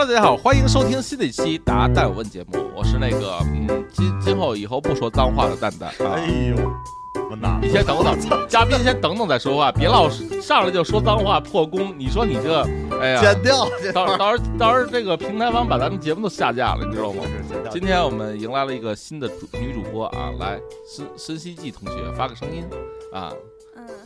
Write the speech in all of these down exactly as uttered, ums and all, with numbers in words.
Hello， 大家好，欢迎收听新的一期《答蛋问》节目，我是那个嗯，今今后以后不说脏话的蛋蛋。啊、哎呦，我哪？你先等等，嘉宾先等等再说话，别老上来就说脏话破功。你说你这，哎呀，剪掉，到到时到时这个平台方把咱们节目都下架了，你知道吗？今天我们迎来了一个新的主女主播啊，来，申申希季同学发个声音啊。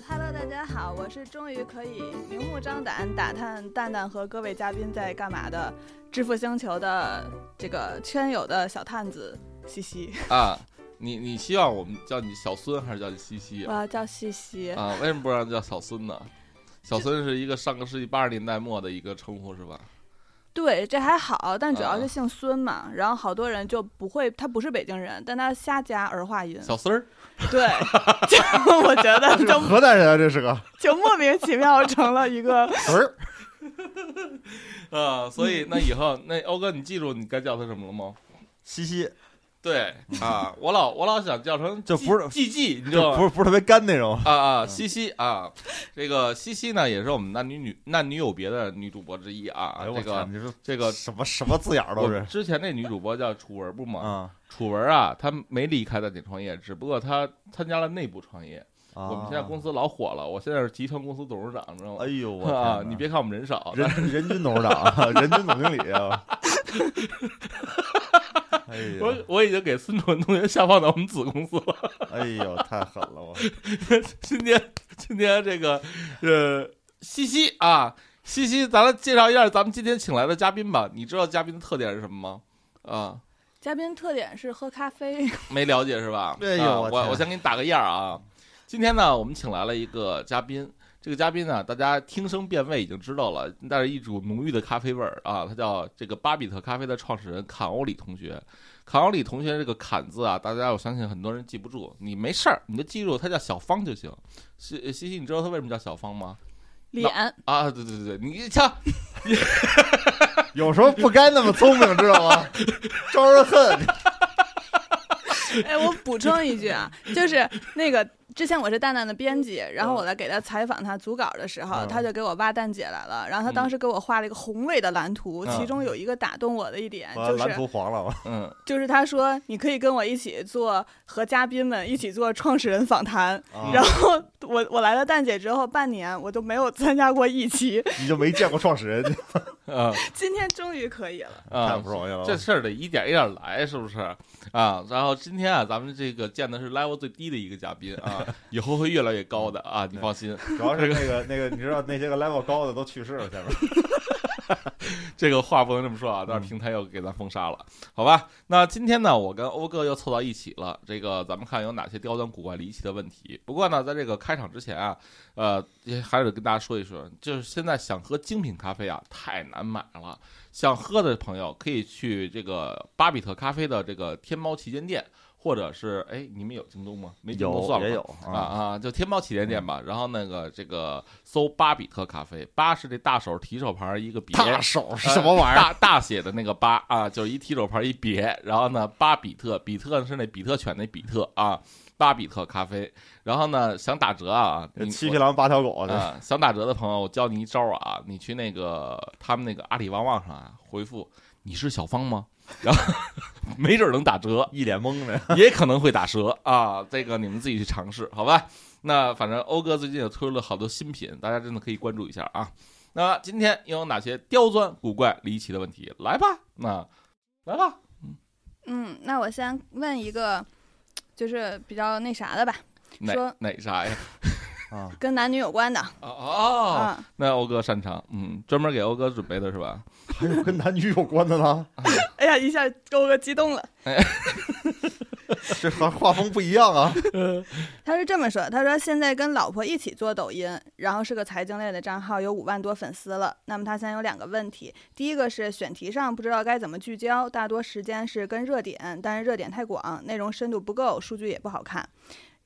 Hello， 大家好，我是终于可以明目张胆打探蛋蛋和各位嘉宾在干嘛的支付星球的这个圈友的小探子西西啊，你你希望我们叫你小孙还是叫你西西？我要叫西西啊，为什么不让叫小孙呢？小孙是一个上个世纪八十年代末的一个称呼是吧？对，这还好，但主要是姓孙嘛、啊、然后好多人就不会，他不是北京人，但他瞎加儿化音，小孙儿，对我觉得就河南人啊，这是个就莫名其妙成了一个孙儿啊，所以那以后那欧哥你记住你该叫他什么了吗？西西，对啊，我老我老想叫成就不是季季，你知道吗？不是不是特别干那种啊啊，西西啊，这个西西呢也是我们那女女那女友别的女主播之一啊。哎、这个这个什么什么字眼都是。之前那女主播叫楚文不吗？啊、嗯，楚文啊，她没离开蛋姐创业，只不过她参加了内部创业。啊、我们现在公司老火了，我现在是集团公司董事长，知道吗？哎呦我啊，你别看我们人少，人人均董事长，人均总经理啊。哎、我我已经给孙屯同学下放到我们子公司了。哎呦，太狠了我！今天今天这个呃，西西啊，西西，咱来介绍一下咱们今天请来的嘉宾吧。你知道嘉宾的特点是什么吗？啊，嘉宾特点是喝咖啡。没了解是吧？哎呦，啊、我我先给你打个样啊。今天呢，我们请来了一个嘉宾，这个嘉宾呢，大家听声辨位已经知道了，带着一股浓郁的咖啡味儿啊，他叫这个巴比特咖啡的创始人坎欧里同学。坎欧里同学这个坎字啊，大家我相信很多人记不住，你没事儿，你就记住他叫小芳就行。西西，你知道他为什么叫小芳吗？脸啊，对对对，你瞧，有时候不该那么聪明，知道吗？招人恨。哎，我补充一句啊，就是那个。之前我是蛋蛋的编辑，然后我来给他采访他组稿的时候、嗯、他就给我挖蛋姐来了，然后他当时给我画了一个宏伟的蓝图、嗯、其中有一个打动我的一点、嗯、就是蓝图黄了、嗯、就是他说你可以跟我一起做，和嘉宾们一起做创始人访谈、嗯、然后我我来了蛋姐之后半年我都没有参加过一期，你就没见过创始人啊、今天终于可以了啊！太不容易了，这事儿得一点一点来，是不是啊？然后今天啊，咱们这个见的是 level 最低的一个嘉宾啊，以后会越来越高的啊，你放心。主要是那个那个，你知道那些个 level 高的都去世了，前面。这个话不能这么说啊，但是平台又给咱封杀了，好吧？那今天呢，我跟欧哥又凑到一起了，这个咱们看有哪些刁钻古怪离奇的问题。不过呢，在这个开场之前啊，呃，还是跟大家说一说，就是现在想喝精品咖啡啊，太难买了。想喝的朋友可以去这个巴比特咖啡的这个天猫旗舰店。或者是哎，你们有京东吗？没京东算了，也有啊啊，就天猫旗舰店吧。嗯、然后那个这个搜巴比特咖啡，巴是这大手提手旁一个别，大手是什么玩意儿、呃？大大写的那个巴啊，就是一提手旁一别。然后呢，巴比特，比特是那比特犬那比特啊，巴比特咖啡。然后呢，想打折啊，七匹狼八条狗啊，想打折的朋友，我教你一招啊，你去那个他们那个阿里旺旺上啊，回复你是小芳吗？然后没准能打折，一脸懵的，也可能会打折啊！这个你们自己去尝试，好吧？那反正欧哥最近也推出了好多新品，大家真的可以关注一下啊！那今天又有哪些刁钻、古怪、离奇的问题？来吧，那来吧，嗯嗯，那我先问一个，就是比较那啥的吧，说哪啥呀？啊，跟男女有关的哦哦、啊，那欧哥擅长，嗯，专门给欧哥准备的是吧？还有跟男女有关的呢？哎呀，一下欧哥激动了，哎、这和画风不一样啊。他是这么说，他说现在跟老婆一起做抖音，然后是个财经类的账号，有五万多粉丝了。那么他现在有两个问题，第一个是选题上不知道该怎么聚焦，大多时间是跟热点，但是热点太广，内容深度不够，数据也不好看。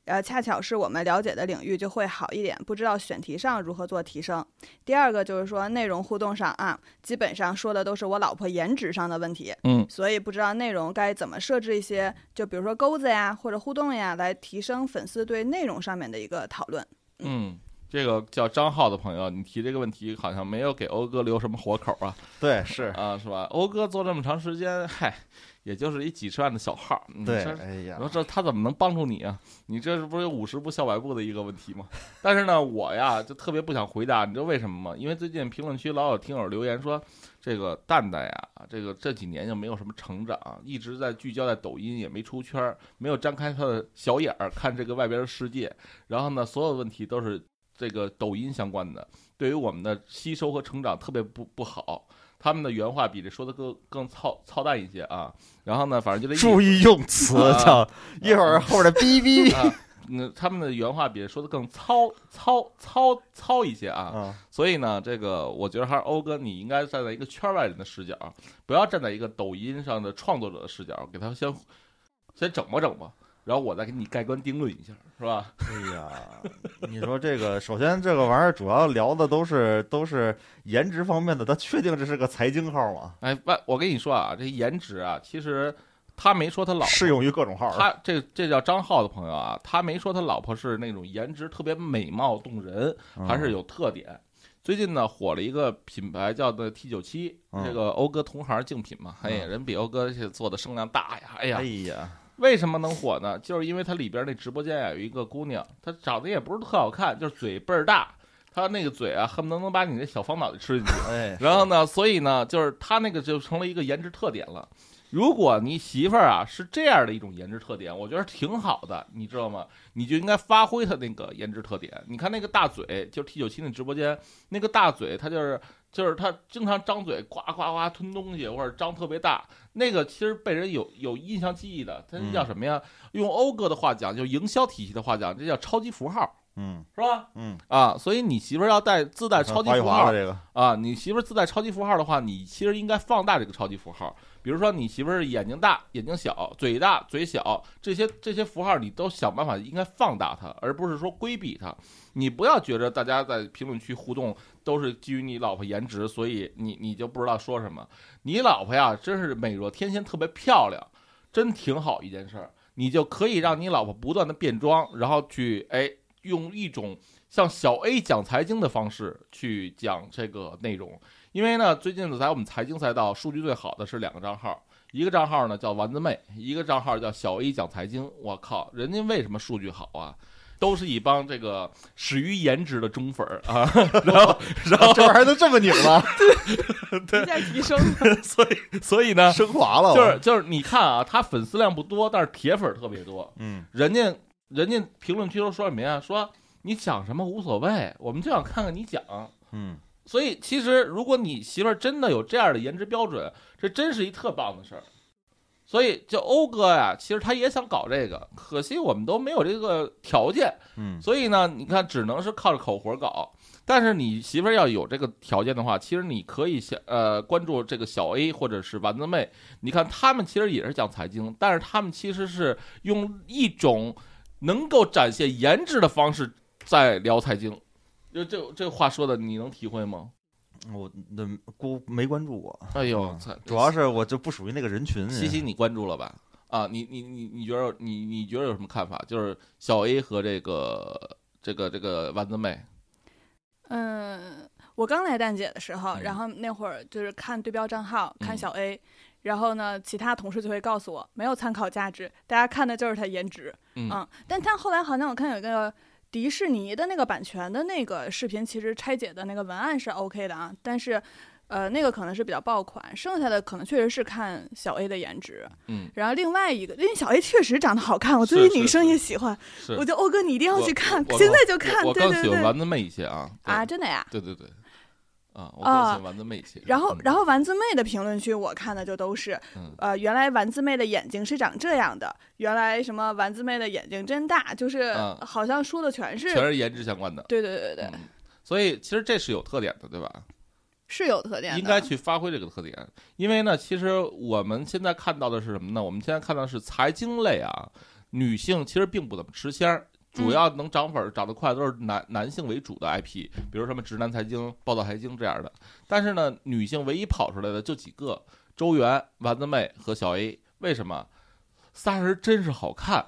呃，恰巧是我们了解的领域就会好一点，不知道选题上如何做提升。第二个就是说内容互动上啊，基本上说的都是我老婆颜值上的问题，嗯，所以不知道内容该怎么设置一些，就比如说钩子呀或者互动呀，来提升粉丝对内容上面的一个讨论。嗯，这个叫张浩的朋友，你提这个问题好像没有给欧哥留什么活口啊？对，是啊，是吧？欧哥做这么长时间，嗨，也就是一几十万的小号，对，哎呀，说这他怎么能帮助你啊？你这是不是有五十步笑百步的一个问题吗？但是呢，我呀就特别不想回答，你知道为什么吗？因为最近评论区老有听友留言说，这个蛋蛋呀，这个这几年就没有什么成长，一直在聚焦在抖音，也没出圈，没有张开他的小眼儿看这个外边的世界。然后呢，所有的问题都是这个抖音相关的，对于我们的吸收和成长特别不不好。他们的原话比这说的更更操操蛋一些啊。然后呢，反正就这注意用词，啊、一会儿后面哔哔哔。那他们的原话比说的更糙糙糙糙一些啊、嗯，所以呢，这个我觉得还是欧哥，你应该站在一个圈外人的视角，不要站在一个抖音上的创作者的视角，给他先先整吧整吧，然后我再给你盖棺定论一下，是吧？哎呀，你说这个，首先这个玩意儿主要聊的都是都是颜值方面的，他确定这是个财经号吗？哎，我跟你说啊，这颜值啊，其实。他没说他老婆适用于各种号，他这这叫张浩的朋友啊，他没说他老婆是那种颜值特别美貌动人，还是有特点。嗯、最近呢火了一个品牌叫的 T 九七，这个欧哥同行竞品嘛，哎呀，人比欧哥做的声量大呀，哎呀，哎呀，为什么能火呢？就是因为他里边那直播间啊有一个姑娘，她长得也不是特好看，就是嘴倍儿大。他那个嘴啊，恨不得能把你那小方脑袋吃进去。哎，然后呢，所以呢，就是他那个就成了一个颜值特点了。如果你媳妇儿啊是这样的一种颜值特点，我觉得挺好的，你知道吗？你就应该发挥他那个颜值特点。你看那个大嘴，就是 T 九七 的直播间那个大嘴，他就是就是他经常张嘴呱呱呱吞东西，或者张特别大，那个其实被人有有印象记忆的。他叫什么呀？嗯、用欧哥的话讲，就营销体系的话讲，这叫超级符号。嗯，是吧？嗯啊，所以你媳妇儿要带自带超级符号，这个啊，你媳妇儿自带超级符号的话，你其实应该放大这个超级符号。比如说，你媳妇儿眼睛大、眼睛小、嘴大、嘴小，这些这些符号，你都想办法应该放大它，而不是说规避它。你不要觉得大家在评论区互动都是基于你老婆颜值，所以你你就不知道说什么。你老婆呀，真是美若天仙，特别漂亮，真挺好一件事儿。你就可以让你老婆不断的变装，然后去哎。用一种像小 A 讲财经的方式去讲这个内容，因为呢，最近在我们财经赛道数据最好的是两个账号，一个账号呢叫丸子妹，一个账号叫小 A 讲财经。我靠，人家为什么数据好啊？都是一帮这个始于颜值的中粉啊，然后然后这玩意儿都这么拧了，对，一再提升，所以所以呢，升华了，就是就是你看啊，他粉丝量不多，但是铁粉特别多，嗯，人家。人家评论区都说什么呀？说你讲什么无所谓，我们就想看看你讲。嗯，所以其实如果你媳妇儿真的有这样的颜值标准，这真是一特棒的事儿。所以就欧哥呀，其实他也想搞这个，可惜我们都没有这个条件。嗯，所以呢，你看只能是靠着口活搞。但是你媳妇儿要有这个条件的话，其实你可以呃关注这个小 A 或者是丸子妹，你看他们其实也是讲财经，但是他们其实是用一种。能够展现颜值的方式在聊财经，就这这话说的，你能体会吗？我我没关注过。哎呦，嗯、主要是我就不属于那个人群。西西，你关注了吧？啊，你你你你觉得你你觉得有什么看法？就是小 A 和这个这个这个丸子妹。嗯、呃，我刚来蛋姐的时候，然后那会儿就是看对标账号，看小 A、嗯。然后呢，其他同事就会告诉我没有参考价值，大家看的就是他颜值，嗯，嗯但他后来好像我看有一个迪士尼的那个版权的那个视频，其实拆解的那个文案是 OK 的啊，但是，呃，那个可能是比较爆款，剩下的可能确实是看小 A 的颜值，嗯，然后另外一个，因为小 A 确实长得好看，我对于女生也喜欢，是是是我觉得欧哥你一定要去看，现在就看，我更喜欢丸子妹一些啊，啊，真的呀，对对对。啊，我更喜欢丸子妹写、呃。然后，然后丸子妹的评论区我看的就都是，嗯、呃，原来丸子妹的眼睛是长这样的，原来什么丸子妹的眼睛真大，就是好像说的全是、嗯、全是颜值相关的。对对对对、嗯。所以其实这是有特点的，对吧？是有特点的，应该去发挥这个特点。因为呢，其实我们现在看到的是什么呢？我们现在看到的是财经类啊，女性其实并不怎么吃香。主要能涨粉涨得快都是男男性为主的 I P， 比如什么直男财经、报道财经这样的。但是呢，女性唯一跑出来的就几个：周元、丸子妹和小 A。为什么？仨人真是好看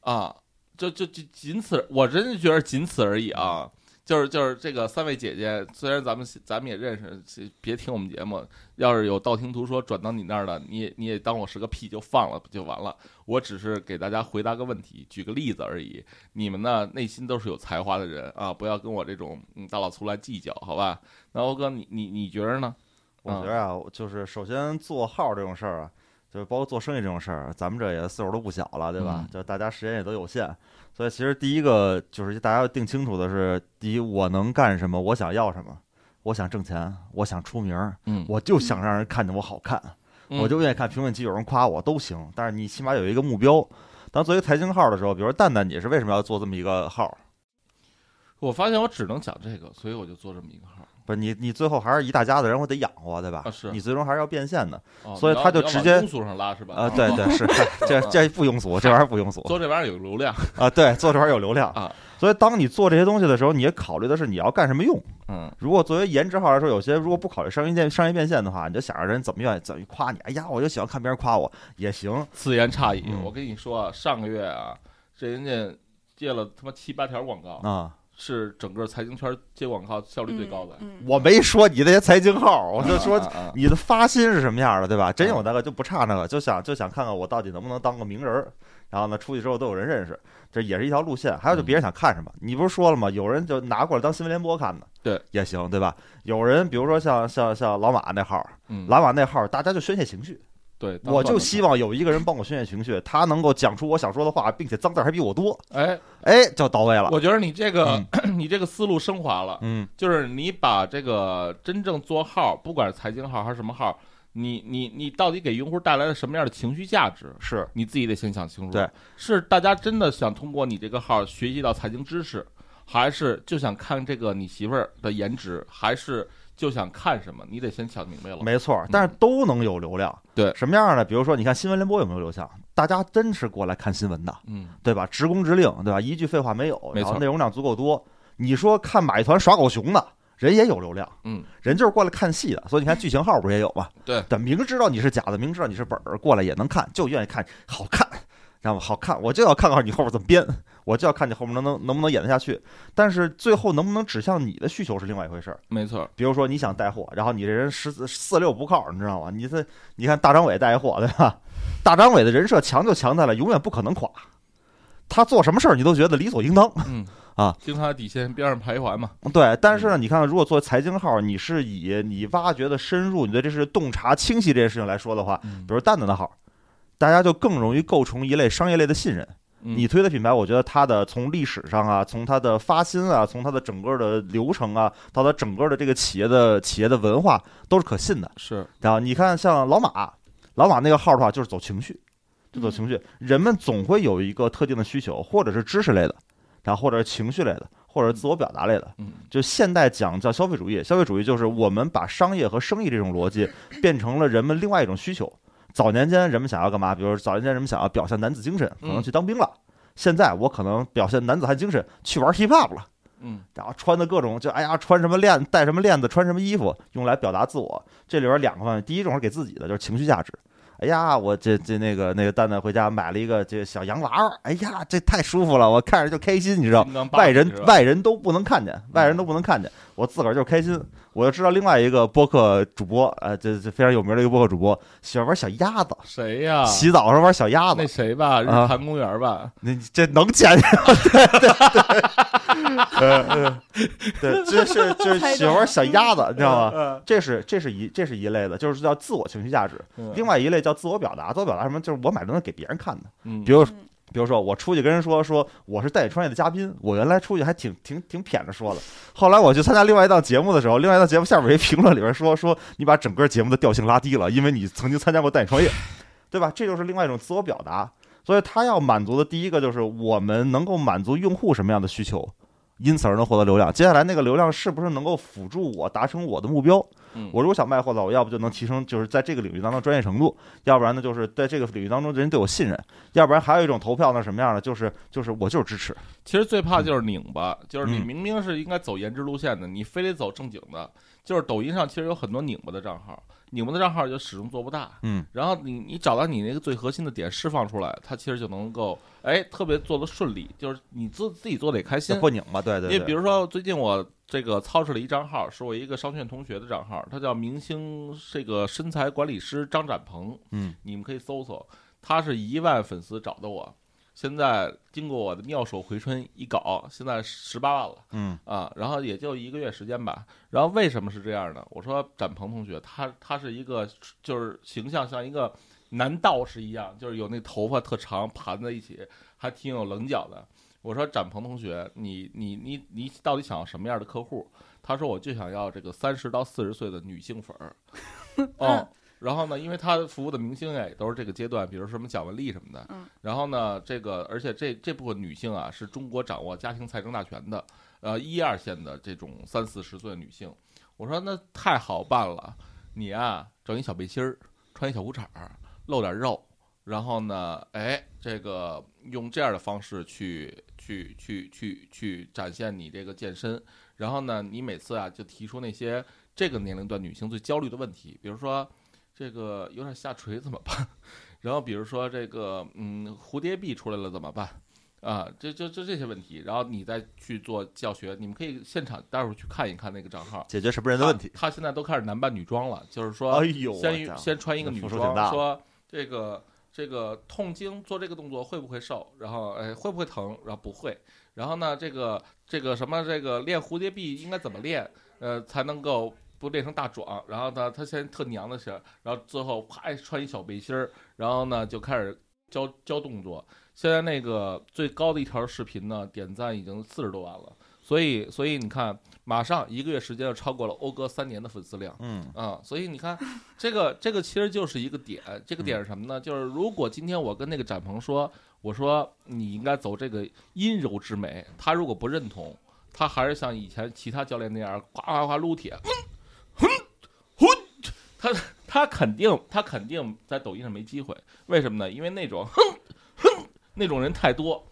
啊！就就就仅此，我真是觉得仅此而已啊！就是就是这个三位姐姐，虽然咱们咱们也认识，别听我们节目，要是有道听途说转到你那儿的，你也你也当我是个屁就放了就完了。我只是给大家回答个问题，举个例子而已。你们呢，内心都是有才华的人啊，不要跟我这种嗯大老粗来计较，好吧？那欧哥，你你你觉得呢？我觉得啊，就是首先做号这种事儿啊，就是包括做生意这种事儿，咱们这也岁数都不小了，对吧？嗯、就是大家时间也都有限，所以其实第一个就是大家要定清楚的是：第一，我能干什么？我想要什么？我想挣钱，我想出名，嗯，我就想让人看见我好看，嗯、我就愿意看评论区有人夸我都行。但是你起码有一个目标。当做一个财经号的时候，比如说蛋蛋，你是为什么要做这么一个号？我发现我只能讲这个，所以我就做这么一个号。不是你，你最后还是一大家子人，我得养活，对吧？啊、是你最终还是要变现的，哦、所以他就直接庸俗上拉是吧？啊、呃，对对是，这这不庸俗，这玩意儿不庸俗。做这玩意儿有流量啊、呃，对，做这玩意儿有流量啊。所以当你做这些东西的时候，你也考虑的是你要干什么用。嗯，如果作为颜值号来说，有些如果不考虑商业变商业变现的话，你就想让人怎么愿意怎么夸你。哎呀，我就喜欢看别人夸我也行。此言差矣，嗯、我跟你说，上个月啊，这人家借了他妈七八条广告啊。是整个财经圈接广告效率最高的、嗯嗯、我没说你那些财经号，我就说你的发心是什么样的，对吧？真有那个就不差那个，就想就想看看我到底能不能当个名人，然后呢出去之后都有人认识，这也是一条路线。还有就别人想看什么、嗯、你不是说了吗？有人就拿过来当新闻联播看的，对也行，对吧？有人比如说像像像老马那号、嗯、老马那号大家就宣泄情绪，对，我就希望有一个人帮我宣泄情绪，他能够讲出我想说的话，并且脏字还比我多，哎哎，就到位了。我觉得你这个、嗯、你这个思路升华了，嗯，就是你把这个真正做号，不管是财经号还是什么号，你你你到底给用户带来了什么样的情绪价值，是你自己得先想清楚。对，是大家真的想通过你这个号学习到财经知识，还是就想看这个你媳妇儿的颜值，还是？就想看什么，你得先想明白了。没错，但是都能有流量。嗯、对，什么样的？比如说，你看新闻联播有没有流量？大家真是过来看新闻的，嗯，对吧？职工直令，对吧？一句废话没有，然后内容量足够多。你说看马戏团耍狗熊的人也有流量，嗯，人就是过来看戏的。所以你看剧情号不是也有吗？对，但明知道你是假的，明知道你是本儿，过来也能看，就愿意看好看，然后好看，我就要看看你后边怎么编。我就要看你后面能能能不能演得下去，但是最后能不能指向你的需求是另外一回事儿。没错，比如说你想带货，然后你这人十四六不靠，你知道吗？你这你看大张伟带货，对吧？大张伟的人设强就强在了永远不可能垮，他做什么事儿你都觉得理所应当。嗯啊，经常在底线边上徘徊嘛。对，但是呢，你看，如果做财经号，你是以你挖掘的深入，你对这是洞察清晰这件事情来说的话，比如蛋蛋的号，大家就更容易构成一类商业类的信任。你推的品牌，我觉得它的从历史上啊，从它的发心啊，从它的整个的流程啊，到它整个的这个企业的企业的文化都是可信的。是，然后你看像老马，老马那个号的话就是走情绪，就走情绪，人们总会有一个特定的需求，或者是知识类的，然后或者是情绪类的，或者是自我表达类的。就现代讲叫消费主义，消费主义就是我们把商业和生意这种逻辑变成了人们另外一种需求。早年间人们想要干嘛？比如早年间人们想要表现男子精神，可能去当兵了。嗯、现在我可能表现男子汉精神，去玩 hip hop 了。嗯，然后穿的各种就哎呀，穿什么链带什么链子，穿什么衣服，用来表达自我。这里边两个方面，第一种是给自己的，就是情绪价值。哎呀，我这这那个那个蛋蛋回家买了一个这小洋娃娃，哎呀，这太舒服了，我看着就开心，你知道，外人外人都不能看见，外人都不能看见，我自个儿就开心。我就知道另外一个播客主播，呃，这这非常有名的一个播客主播，喜欢玩小鸭子。谁呀、啊？洗澡时候玩小鸭子。那谁吧？日坛公园吧？那、啊、这能见见？对对对。呃呃，对，这是就是喜欢玩小鸭子，你知道吗？这是这是一这是一类的，就是叫自我情绪价值。另外一类叫自我表达，自我表达什么？就是我买东西给别人看的。嗯，比如比如说我出去跟人说说我是带你创业的嘉宾，我原来出去还挺挺挺谝着说的。后来我去参加另外一档节目的时候，另外一档节目下面有一评论里边说说你把整个节目的调性拉低了，因为你曾经参加过带你创业，对吧？这就是另外一种自我表达。所以他要满足的第一个就是我们能够满足用户什么样的需求。因此而能获得流量，接下来那个流量是不是能够辅助我达成我的目标？嗯，我如果想卖货的，我要不就能提升，就是在这个领域当中专业程度；要不然呢，就是在这个领域当中人对我信任；要不然还有一种投票呢，什么样的？就是就是我就是支持。其实最怕就是拧巴，嗯、就是你明明是应该走颜值路线的，你非得走正经的。就是抖音上其实有很多拧巴的账号，你们的账号就始终做不大，嗯，然后你你找到你那个最核心的点释放出来，它其实就能够哎特别做得顺利，就是你自自己做得也开心，不拧嘛，对对。因为比如说最近我这个操持了一账号，是我一个商学院同学的账号，他叫明星这个身材管理师张展鹏，嗯，你们可以搜搜，他是一万粉丝找的我。现在经过我的妙手回春一搞，现在十八万了，嗯啊，然后也就一个月时间吧。然后为什么是这样呢？我说展鹏同学，他他是一个就是形象像一个男道士一样，就是有那头发特长盘在一起，还挺有棱角的。我说展鹏同学，你你你你到底想要什么样的客户？他说我就想要这个三十到四十岁的女性粉儿，哦。然后呢，因为他服务的明星哎都是这个阶段，比如什么蒋雯丽什么的。嗯。然后呢，这个而且这这部分女性啊，是中国掌握家庭财政大权的，呃，一二线的这种三四十岁的女性。我说那太好办了，你啊整一小背心儿，穿一小裤衩儿，露点肉，然后呢，哎，这个用这样的方式去去去去去展现你这个健身。然后呢，你每次啊就提出那些这个年龄段女性最焦虑的问题，比如说。这个有点下垂怎么办？然后比如说这个，嗯，蝴蝶臂出来了怎么办？啊，这就就这些问题，然后你再去做教学，你们可以现场待会儿去看一看那个账号，解决什么人的问题。他, 他现在都开始男扮女装了，就是说，哎呦，先先穿一个女装，说这个这个痛经做这个动作会不会瘦？然后哎会不会疼？然后不会。然后呢，这个这个什么这个练蝴蝶臂应该怎么练？呃，才能够。不练成大壮，然后呢，他先特娘的事，然后最后啪穿一小背心儿，然后呢就开始教教动作。现在那个最高的一条视频呢，点赞已经四十多万了，所以所以你看，马上一个月时间就超过了欧哥三年的粉丝量，嗯啊，所以你看这个这个其实就是一个点，这个点是什么呢？就是如果今天我跟那个展鹏说，我说你应该走这个阴柔之美，他如果不认同，他还是像以前其他教练那样呱呱呱撸铁。哼哼，他他肯定他肯定在抖音上没机会，为什么呢？因为那种哼哼那种人太多，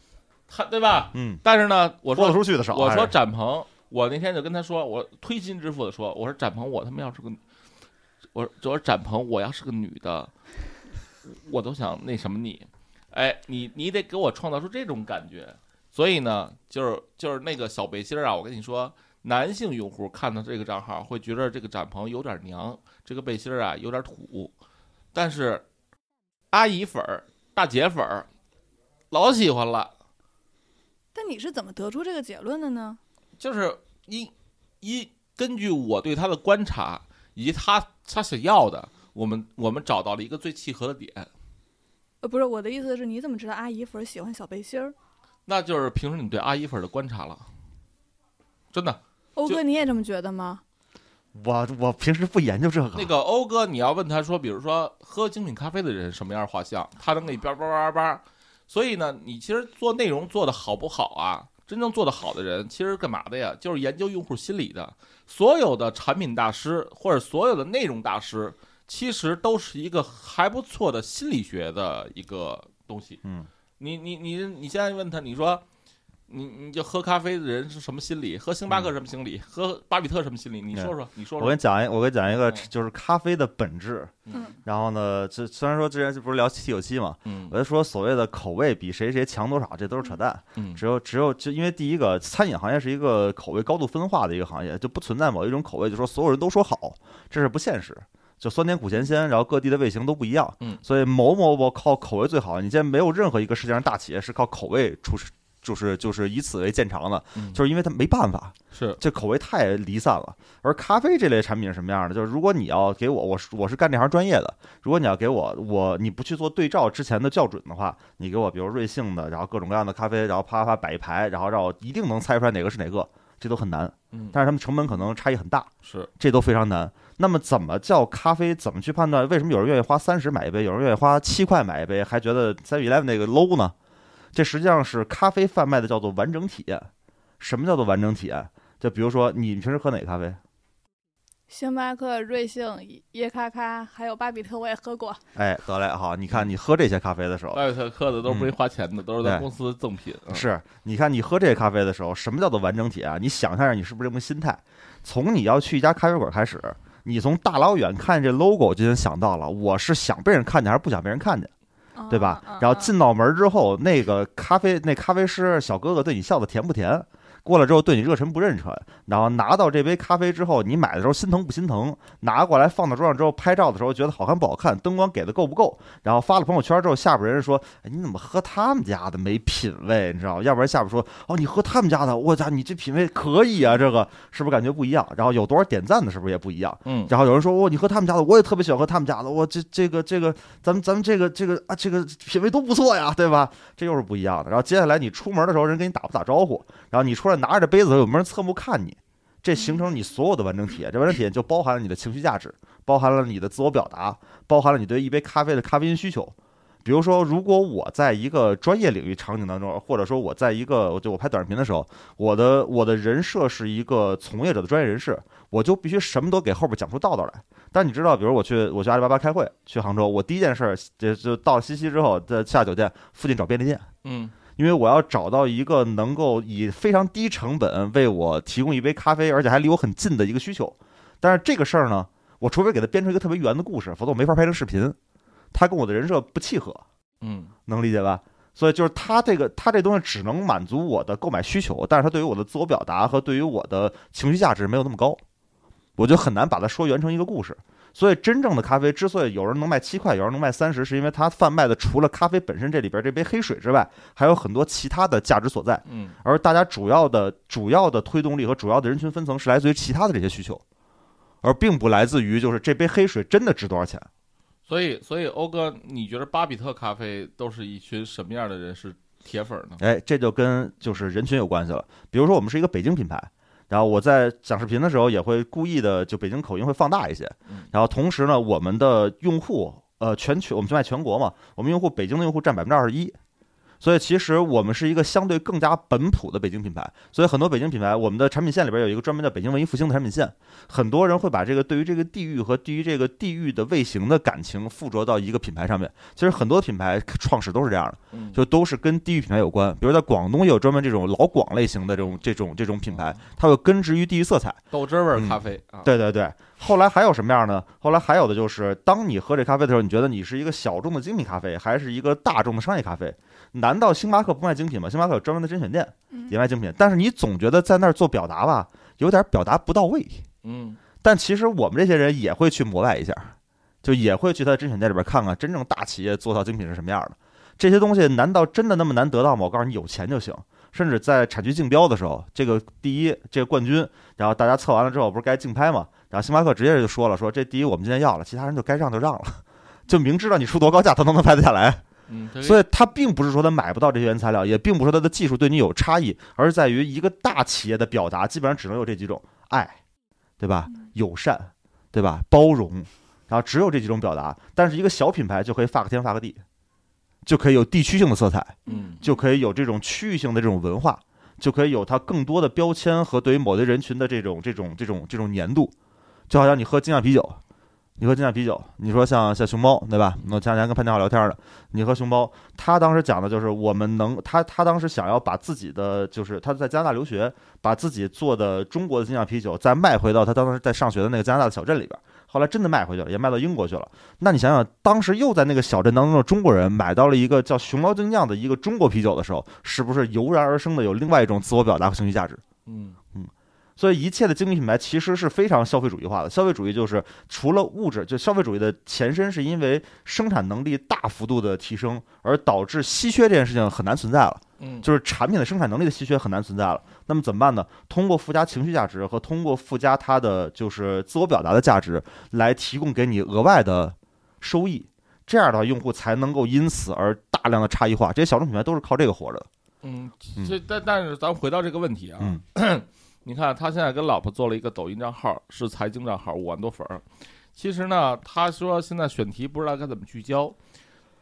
他对吧？嗯。但是呢，我说出去的少。我说展鹏，我那天就跟他说，我推心置腹的说，我说展鹏，我他妈要是个，我我说展鹏，我要是个女的，我都想那什么你，哎，你你得给我创造出这种感觉。所以呢，就是就是那个小背心啊，我跟你说。男性用户看到这个账号会觉得这个展鹏有点娘，这个背心啊有点土，但是阿姨粉儿、大姐粉儿老喜欢了。但你是怎么得出这个结论的呢？就是一一根据我对他的观察以及他他想要的，我们我们找到了一个最契合的点。呃，不是我的意思是，你怎么知道阿姨粉喜欢小背心儿？那就是平时你对阿姨粉的观察了，真的。欧哥，你也这么觉得吗？我我平时不研究这个。那个欧哥，你要问他说，比如说喝精品咖啡的人什么样画像，他能给你叭叭叭叭。所以呢，你其实做内容做的好不好啊？真正做的好的人，其实干嘛的呀？就是研究用户心理的。所有的产品大师或者所有的内容大师，其实都是一个还不错的心理学的一个东西。嗯，你你你你现在问他，你说。你你就喝咖啡的人是什么心理？喝星巴克什么心理？嗯、喝巴比特什么心理？你说说，你说说。我跟你讲一，我跟你讲一个，就是咖啡的本质。嗯。然后呢，这虽然说之前这不是聊T 九七嘛，嗯，我就说所谓的口味比谁谁强多少，这都是扯淡。嗯。只有只有就因为第一个，餐饮行业是一个口味高度分化的一个行业，就不存在某一种口味，就说所有人都说好，这是不现实。就酸甜苦咸鲜，然后各地的味型都不一样。嗯。所以某某某靠口味最好，你现在没有任何一个世界上大企业是靠口味出身。就是就是以此为见长的，就是因为它没办法，是这口味太离散了。而咖啡这类产品是什么样的？就是如果你要给我，我是我是干这行专业的，如果你要给我，我你不去做对照之前的校准的话，你给我比如瑞幸的，然后各种各样的咖啡，然后啪啪摆一排，然后让我一定能猜出来哪个是哪个，这都很难。嗯，但是他们成本可能差异很大，是这都非常难。那么怎么叫咖啡？怎么去判断？为什么有人愿意花三十买一杯，有人愿意花七块买一杯，还觉得seven eleven那个 low 呢？这实际上是咖啡贩卖的，叫做完整体验。什么叫做完整体验？就比如说，你平时喝哪个咖啡？星巴克、瑞幸、椰咖咖，还有巴比特，我也喝过。哎，得嘞，好，你看你喝这些咖啡的时候，巴比特喝的都不是花钱的，嗯、都是在公司赠品。嗯、是，你看你喝这些咖啡的时候，什么叫做完整体验？你想象一下，你是不是这么心态？从你要去一家咖啡馆开始，你从大老远看这 logo 就能想到了，我是想被人看见还是不想被人看见，对吧？然后进到门之后，那个咖啡那咖啡师小哥哥对你笑得甜不甜？过了之后对你热忱不热忱？然后拿到这杯咖啡之后，你买的时候心疼不心疼？拿过来放到桌上之后，拍照的时候觉得好看不好看？灯光给的够不够？然后发了朋友圈之后，下边人说：“哎，你怎么喝他们家的没品位？”你知道？要不然下边说：“哦，你喝他们家的，我操，你这品位可以啊！”这个是不是感觉不一样？然后有多少点赞的，是不是也不一样？嗯。然后有人说：“哦，你喝他们家的，我也特别喜欢喝他们家的，我这这个这个，咱们咱们这个这个啊，这个品位都不错呀，对吧？”这又是不一样的。然后接下来你出门的时候，人给你打不打招呼？然后你出拿着杯子有没有人侧目看你，这形成你所有的完整体验。这完整体验就包含了你的情绪价值，包含了你的自我表达，包含了你对一杯咖啡的咖啡因需求。比如说如果我在一个专业领域场景当中，或者说我在一个就我拍短视频的时候，我的我的人设是一个从业者的专业人士，我就必须什么都给后边讲出道道来。但你知道，比如我去我去阿里巴巴开会，去杭州，我第一件事就就到西溪之后下酒店附近找便利店，嗯，因为我要找到一个能够以非常低成本为我提供一杯咖啡，而且还离我很近的一个需求。但是这个事儿呢，我除非给它编出一个特别圆的故事，否则我没法拍成视频，它跟我的人设不契合。嗯，能理解吧？所以就是它这个它这东西只能满足我的购买需求，但是它对于我的自我表达和对于我的情绪价值没有那么高，我就很难把它说圆成一个故事。所以真正的咖啡之所以有人能卖七块，有人能卖三十，是因为它贩卖的除了咖啡本身这里边这杯黑水之外，还有很多其他的价值所在。嗯，而大家主要的主要的推动力和主要的人群分层是来自于其他的这些需求，而并不来自于就是这杯黑水真的值多少钱。所以，所以欧哥，你觉得巴比特咖啡都是一群什么样的人是铁粉呢？哎，这就跟就是人群有关系了。比如说，我们是一个北京品牌。然后我在讲视频的时候也会故意的就北京口音会放大一些，然后同时呢，我们的用户呃全球我们去卖全国嘛，我们用户北京的用户占百分之二十一，所以其实我们是一个相对更加本土的北京品牌。所以很多北京品牌，我们的产品线里边有一个专门叫北京文艺复兴的产品线，很多人会把这个对于这个地域和对于这个地域的味型的感情附着到一个品牌上面。其实很多品牌创始都是这样的，就都是跟地域品牌有关。比如在广东也有专门这种老广类型的这种这种这种品牌，它会根植于地域色彩。豆汁味咖啡，嗯，对对对。后来还有什么样呢？后来还有的就是，当你喝这咖啡的时候，你觉得你是一个小众的精品咖啡，还是一个大众的商业咖啡？难道星巴克不卖精品吗？星巴克有专门的甄选店也卖精品，但是你总觉得在那儿做表达吧，有点表达不到位。嗯，但其实我们这些人也会去膜拜一下，就也会去他的甄选店里边看看真正大企业做到精品是什么样的。这些东西难道真的那么难得到吗？我告诉你，有钱就行。甚至在产区竞标的时候，这个第一这个冠军，然后大家测完了之后不是该竞拍吗？然后星巴克直接就说了，说这第一我们今天要了，其他人就该让就让了，就明知道你出多高价他都能拍得下来。嗯，所以他并不是说他买不到这些原材料，也并不是说他的技术对你有差异，而是在于一个大企业的表达基本上只能有这几种：爱，对吧？友善，对吧？包容，然后只有这几种表达。但是一个小品牌就可以发个天发个地，就可以有地区性的色彩，嗯，就可以有这种区域性的这种文化，就可以有它更多的标签和对于某些人群的这种这种这种这种粘度。就好像你喝精酿啤酒。你喝精酿啤酒，你说像像熊猫对吧？我前两天跟潘家浩聊天了，你喝熊猫，他当时讲的就是我们能，他他当时想要把自己的，就是他在加拿大留学，把自己做的中国的精酿啤酒再卖回到他当时在上学的那个加拿大的小镇里边，后来真的卖回去了，也卖到英国去了。那你想想，当时又在那个小镇当中的中国人买到了一个叫熊猫精酿的一个中国啤酒的时候，是不是油然而生的有另外一种自我表达和情绪价值？嗯嗯。所以一切的精品品牌其实是非常消费主义化的。消费主义就是除了物质，就消费主义的前身是因为生产能力大幅度的提升，而导致稀缺这件事情很难存在了。嗯，就是产品的生产能力的稀缺很难存在了。那么怎么办呢？通过附加情绪价值和通过附加它的就是自我表达的价值，来提供给你额外的收益。这样的话，用户才能够因此而大量的差异化。这些小众品牌都是靠这个活着的。嗯，这但但是咱们回到这个问题啊。嗯你看他现在跟老婆做了一个抖音账号，是财经账号，五万多粉儿。其实呢，他说现在选题不知道该怎么聚焦，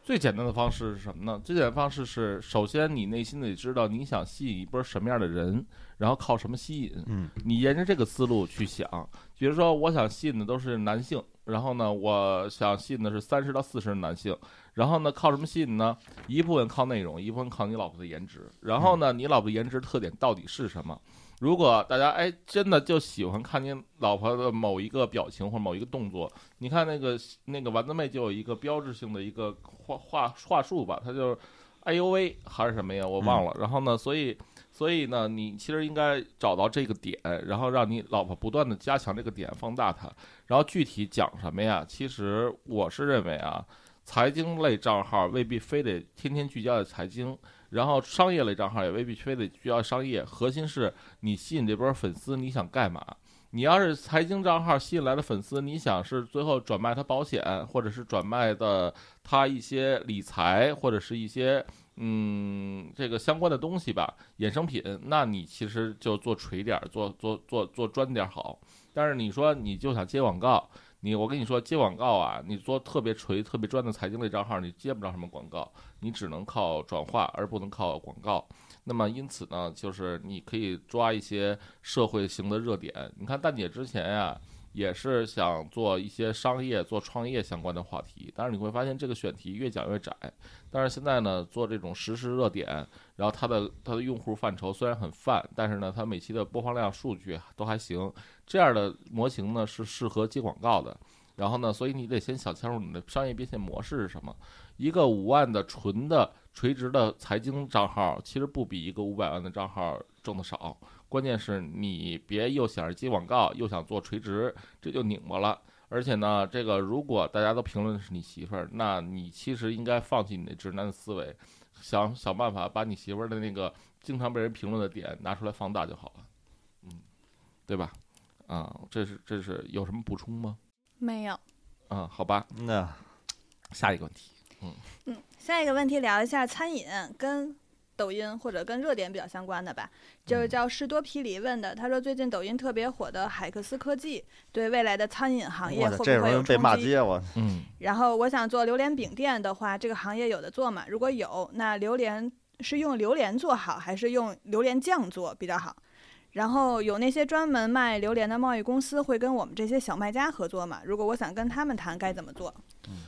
最简单的方式是什么呢？最简单的方式是，首先你内心得知道你想吸引一波什么样的人，然后靠什么吸引。嗯，你沿着这个思路去想，比如说我想吸引的都是男性，然后呢，我想吸引的是三十到四十的男性，然后呢，靠什么吸引呢？一部分靠内容，一部分靠你老婆的颜值。然后呢，你老婆的颜值特点到底是什么？如果大家哎真的就喜欢看您老婆的某一个表情或某一个动作，你看那个那个丸子妹就有一个标志性的一个话话话术吧，她就是哎呦喂还是什么呀，我忘了。嗯、然后呢，所以所以呢，你其实应该找到这个点，然后让你老婆不断的加强这个点，放大它。然后具体讲什么呀？其实我是认为啊，财经类账号未必非得天天聚焦在财经。然后商业类账号也未必非得需要商业，核心是你吸引这波粉丝你想干嘛？你要是财经账号吸引来的粉丝，你想是最后转卖他保险，或者是转卖的他一些理财，或者是一些嗯这个相关的东西吧，衍生品，那你其实就做垂点，做做做做专点好。但是你说你就想接广告，你我跟你说接广告啊，你做特别垂特别专的财经类账号你接不着什么广告，你只能靠转化而不能靠广告。那么因此呢，就是你可以抓一些社会型的热点。你看蛋姐之前啊也是想做一些商业做创业相关的话题，但是你会发现这个选题越讲越窄。但是现在呢做这种时事热点，然后它的它的用户范畴虽然很泛，但是呢它每期的播放量数据都还行，这样的模型呢是适合接广告的。然后呢，所以你得先想清楚你的商业变现模式是什么。一个五万的纯的垂直的财经账号其实不比一个五百万的账号挣得少，关键是你别又想着接广告又想做垂直，这就拧巴了。而且呢，这个如果大家都评论是你媳妇儿，那你其实应该放弃你的直男的思维，想想办法把你媳妇儿的那个经常被人评论的点拿出来放大就好了，嗯，对吧？啊、嗯，这是这是有什么补充吗？没有。啊、嗯，好吧，那下一个问题，嗯嗯，下一个问题聊一下餐饮跟抖音或者跟热点比较相关的吧，就是叫士多啤梨问的，他说最近抖音特别火的海克斯科技对未来的餐饮行业会不会有冲击？这人被骂街我。嗯。然后我想做榴莲饼店的话，这个行业有的做吗？如果有，那榴莲是用榴莲做好，还是用榴莲酱做比较好？然后有那些专门卖榴莲的贸易公司会跟我们这些小卖家合作吗？如果我想跟他们谈，该怎么做？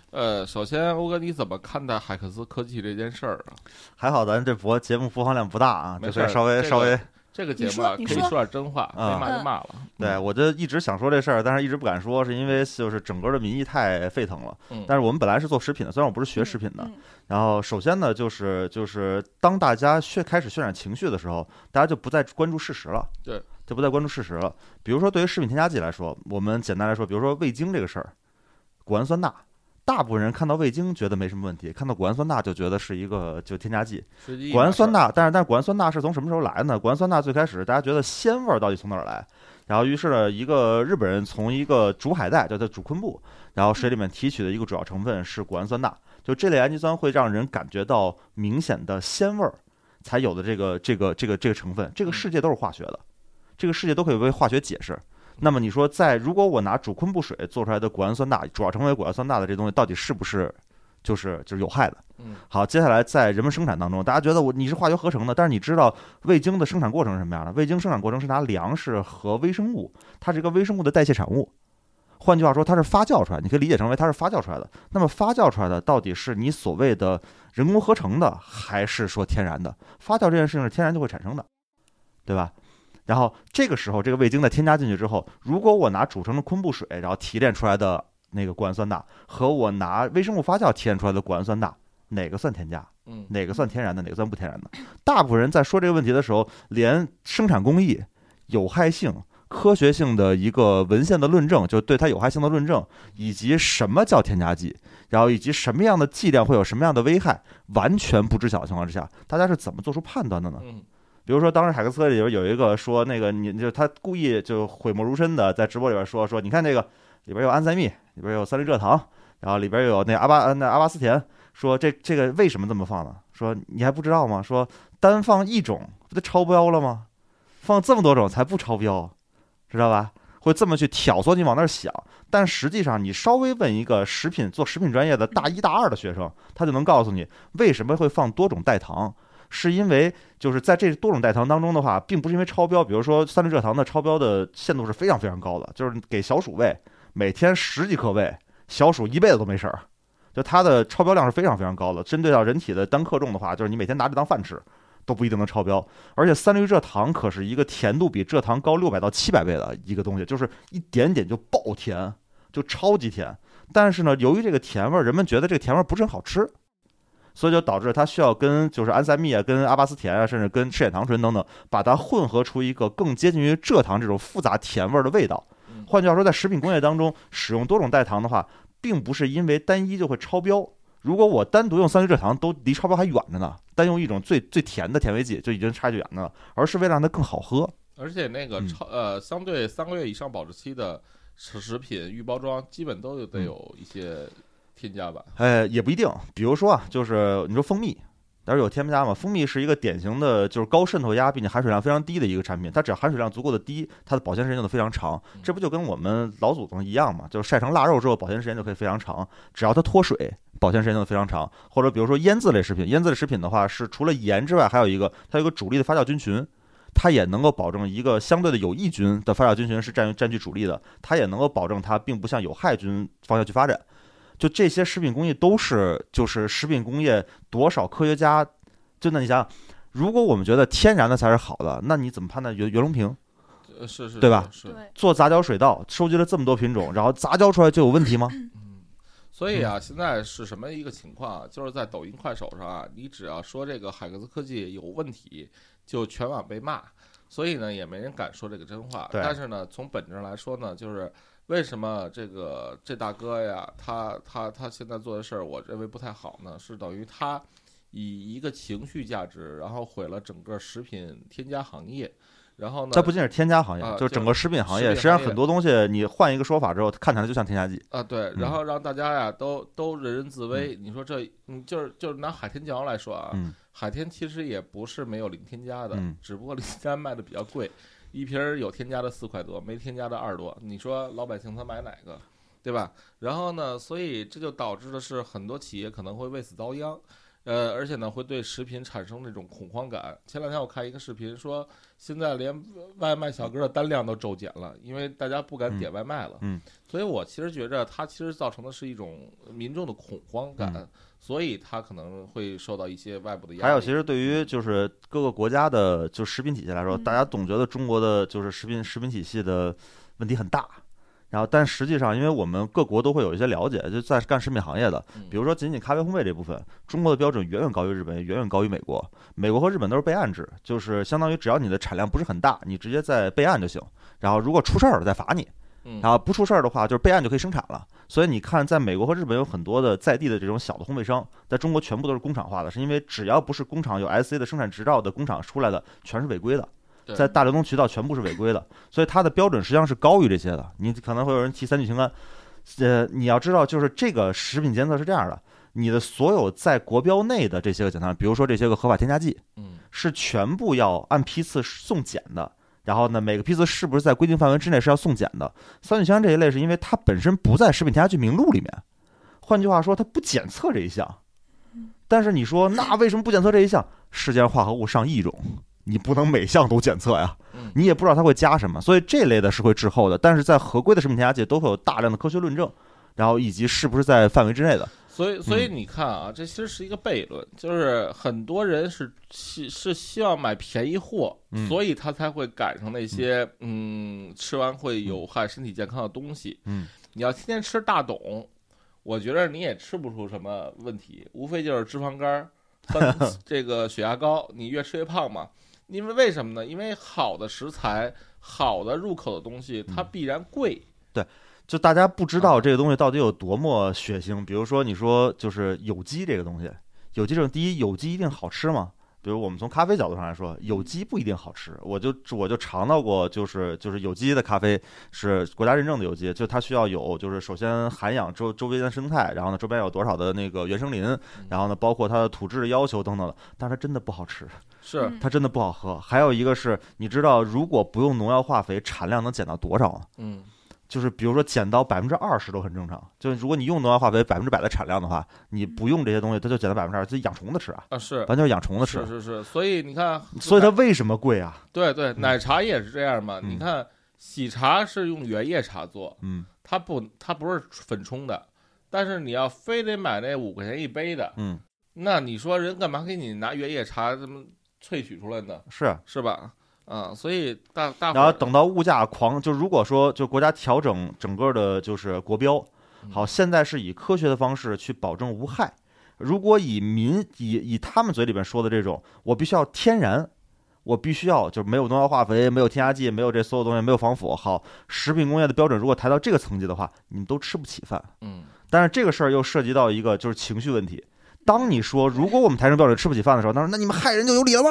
呃，首先欧哥你怎么看待海克斯科技这件事儿啊？还好咱这播节目播放量不大啊，就是稍微、这个、稍微这个节目、啊、可以说点真话，没骂就骂了。嗯、对，我就一直想说这事儿，但是一直不敢说，是因为就是整个的民意太沸腾了。嗯、但是我们本来是做食品的，虽然我不是学食品的。嗯嗯、然后首先呢，就是就是当大家渲开始渲染情绪的时候，大家就不再关注事实了。对，就不再关注事实了。比如说，对于食品添加剂来说，我们简单来说，比如说味精这个事儿，谷氨酸钠。大部分人看到味精觉得没什么问题，看到谷氨酸钠就觉得是一个就添加剂。谷氨酸钠，但是但是谷氨酸钠是从什么时候来呢？谷氨酸钠最开始大家觉得鲜味到底从哪儿来？然后于是呢，一个日本人从一个煮海带叫做煮昆布，然后水里面提取的一个主要成分是谷氨酸钠，就这类氨基酸会让人感觉到明显的鲜味儿，才有的这个这个这个这个成分。这个世界都是化学的，这个世界都可以为化学解释。那么你说，在如果我拿煮昆布水做出来的谷氨酸钠，主要成为谷氨酸钠的这东西，到底是不是就是就是有害的？嗯，好，接下来在人们生产当中，大家觉得我你是化学合成的，但是你知道味精的生产过程是什么样的？味精生产过程是拿粮食和微生物，它是一个微生物的代谢产物。换句话说，它是发酵出来，你可以理解成为它是发酵出来的。那么发酵出来的到底是你所谓的人工合成的，还是说天然的？发酵这件事情是天然就会产生的，对吧？然后这个时候，这个味精再添加进去之后，如果我拿煮成的昆布水，然后提炼出来的那个谷氨酸钠，和我拿微生物发酵提炼出来的谷氨酸钠，哪个算添加？嗯，哪个算天然的？哪个算不天然的？大部分人在说这个问题的时候，连生产工艺、有害性、科学性的一个文献的论证，就对它有害性的论证，以及什么叫添加剂，然后以及什么样的剂量会有什么样的危害，完全不知晓的情况之下，大家是怎么做出判断的呢？嗯。比如说，当时海克斯里边有一个说，那个你就他故意就讳莫如深的在直播里边说说，你看这个里边有安赛蜜，里边有三氯蔗糖，然后里边有那阿巴那阿巴斯甜，说这这个为什么这么放呢？说你还不知道吗？说单放一种不就超标了吗？放这么多种才不超标，知道吧？会这么去挑唆你往那儿想，但实际上你稍微问一个食品做食品专业的大一大二的学生，他就能告诉你为什么会放多种代糖。是因为就是在这多种代糖当中的话，并不是因为超标，比如说三氯蔗糖的超标的限度是非常非常高的，就是给小鼠喂，每天十几克喂，小鼠一辈子都没事儿，就它的超标量是非常非常高的。针对到人体的单克重的话，就是你每天拿着当饭吃，都不一定能超标。而且三氯蔗糖可是一个甜度比蔗糖高六百到七百倍的一个东西，就是一点点就爆甜，就超级甜。但是呢，由于这个甜味，人们觉得这个甜味不是很好吃，所以就导致它需要跟就是安三蜜啊、跟阿巴斯甜啊，甚至跟赤藓糖醇等等，把它混合出一个更接近于蔗糖这种复杂甜味的味道。换句话说，在食品工业当中使用多种代糖的话，并不是因为单一就会超标。如果我单独用三氯蔗糖，都离超标还远着呢，单用一种最最甜的甜味剂就已经差距远了，而是为了让它更好喝。而且那个超、嗯、呃，相对三个月以上保质期的食品预包装基本都得有一些添加吧？哎，也不一定。比如说啊，就是你说蜂蜜，但是有添加嘛？蜂蜜是一个典型的就是高渗透压并且含水量非常低的一个产品，它只要含水量足够的低，它的保鲜时间就非常长。这不就跟我们老祖宗一样嘛？就是晒成腊肉之后保鲜时间就可以非常长，只要它脱水，保鲜时间就非常长。或者比如说腌制类食品，腌制类食品的话是除了盐之外还有一个它有一个主力的发酵菌群，它也能够保证一个相对的有益菌的发酵菌群是占占据主力的，它也能够保证它并不向有害菌方向去发展。就这些食品工艺都是，就是食品工业多少科学家，真的你想想，如果我们觉得天然的才是好的，那你怎么判断袁袁隆平？是是，对吧？是做杂交水稻，收集了这么多品种，然后杂交出来就有问题吗？所以啊，现在是什么一个情况啊？就是在抖音、快手上啊，你只要说这个海格斯科技有问题，就全网被骂。所以呢，也没人敢说这个真话。但是呢，从本质来说呢，就是为什么这个这大哥呀，他他他现在做的事儿，我认为不太好呢？是等于他以一个情绪价值，然后毁了整个食品添加行业。然后呢？它不仅是添加行业，啊、就是整个食品行业，实际上很多东西你换一个说法之后，看起来就像添加剂啊。对，然后让大家呀、嗯、都都人人自危。嗯、你说这，嗯，就是就是拿海天椒来说啊、嗯，海天其实也不是没有零添加的，嗯、只不过零添加卖的比较贵，一瓶有添加的四块多，没添加的二多。你说老百姓他买哪个，对吧？然后呢，所以这就导致的是很多企业可能会为此遭殃。呃，而且呢，会对食品产生那种恐慌感。前两天我看一个视频说，现在连外卖小哥的单量都骤减了，因为大家不敢点外卖了。嗯，所以我其实觉着它其实造成的是一种民众的恐慌感，嗯、所以它可能会受到一些外部的压力。还有，其实对于就是各个国家的就食品体系来说，嗯、大家总觉得中国的就是食品食品体系的问题很大。然后，但实际上，因为我们各国都会有一些了解，就在干食品行业的，比如说仅仅咖啡烘焙这部分，中国的标准远远高于日本，远远高于美国。美国和日本都是备案制，就是相当于只要你的产量不是很大，你直接在备案就行。然后如果出事儿了再罚你，然后不出事儿的话，就是备案就可以生产了。所以你看，在美国和日本有很多的在地的这种小的烘焙商，在中国全部都是工厂化的，是因为只要不是工厂有 S C 的生产执照的工厂出来的，全是违规的。在大流通渠道全部是违规的，所以它的标准实际上是高于这些的。你可能会有人提三聚氰胺，呃，你要知道，就是这个食品监测是这样的，你的所有在国标内的这些个检测，比如说这些个合法添加剂，嗯，是全部要按批次送检的。然后呢，每个批次是不是在规定范围之内是要送检的？三聚氰胺这一类是因为它本身不在食品添加剂名录里面，换句话说，它不检测这一项。但是你说那为什么不检测这一项？世界上化合物上亿种。你不能每项都检测呀，你也不知道它会加什么，所以这类的是会滞后的。但是在合规的食品添加剂都会有大量的科学论证，然后以及是不是在范围之内的。所以，所以你看啊，嗯、这其实是一个悖论，就是很多人是是希望买便宜货，嗯、所以他才会赶上那些 嗯, 嗯吃完会有害身体健康的东西。嗯，你要天天吃大董，我觉得你也吃不出什么问题，无非就是脂肪肝、这个血压高，你越吃越胖嘛。因为为什么呢？因为好的食材、好的入口的东西，它必然贵。嗯、对，就大家不知道这个东西到底有多么血腥。啊、比如说，你说就是有机这个东西，有机这种，第一，有机一定好吃吗？比如我们从咖啡角度上来说，有机不一定好吃。我就我就尝到过，就是就是有机的咖啡是国家认证的有机，就它需要有就是首先涵养周周边的生态，然后呢周边有多少的那个原生林，然后呢包括它的土质的要求等等的，但是它真的不好吃，是它真的不好喝。还有一个是，你知道如果不用农药化肥，产量能减到多少吗？嗯。就是比如说减到百分之二十都很正常，就是如果你用农药化肥百分之百的产量的话，你不用这些东西，它就减到百分之二，就养虫子吃啊，啊是，完全养虫子吃，是是是。所以你看，所以它为什么贵啊？对对，奶茶也是这样嘛。嗯、你看，喜茶是用原叶茶做，嗯，它不它不是粉冲的，但是你要非得买那五块钱一杯的，嗯，那你说人干嘛给你拿原叶茶这么萃取出来的，是是吧？啊，所以大大然后等到物价狂，就如果说就国家调整整个的就是国标，好，现在是以科学的方式去保证无害。如果以民以以他们嘴里边说的这种，我必须要天然，我必须要就没有农药化肥，没有添加剂，没有这所有东西，没有防腐。好，食品工业的标准如果抬到这个层级的话，你们都吃不起饭。嗯，但是这个事儿又涉及到一个就是情绪问题。当你说如果我们抬升标准吃不起饭的时候，他说那你们害人就有理了吗？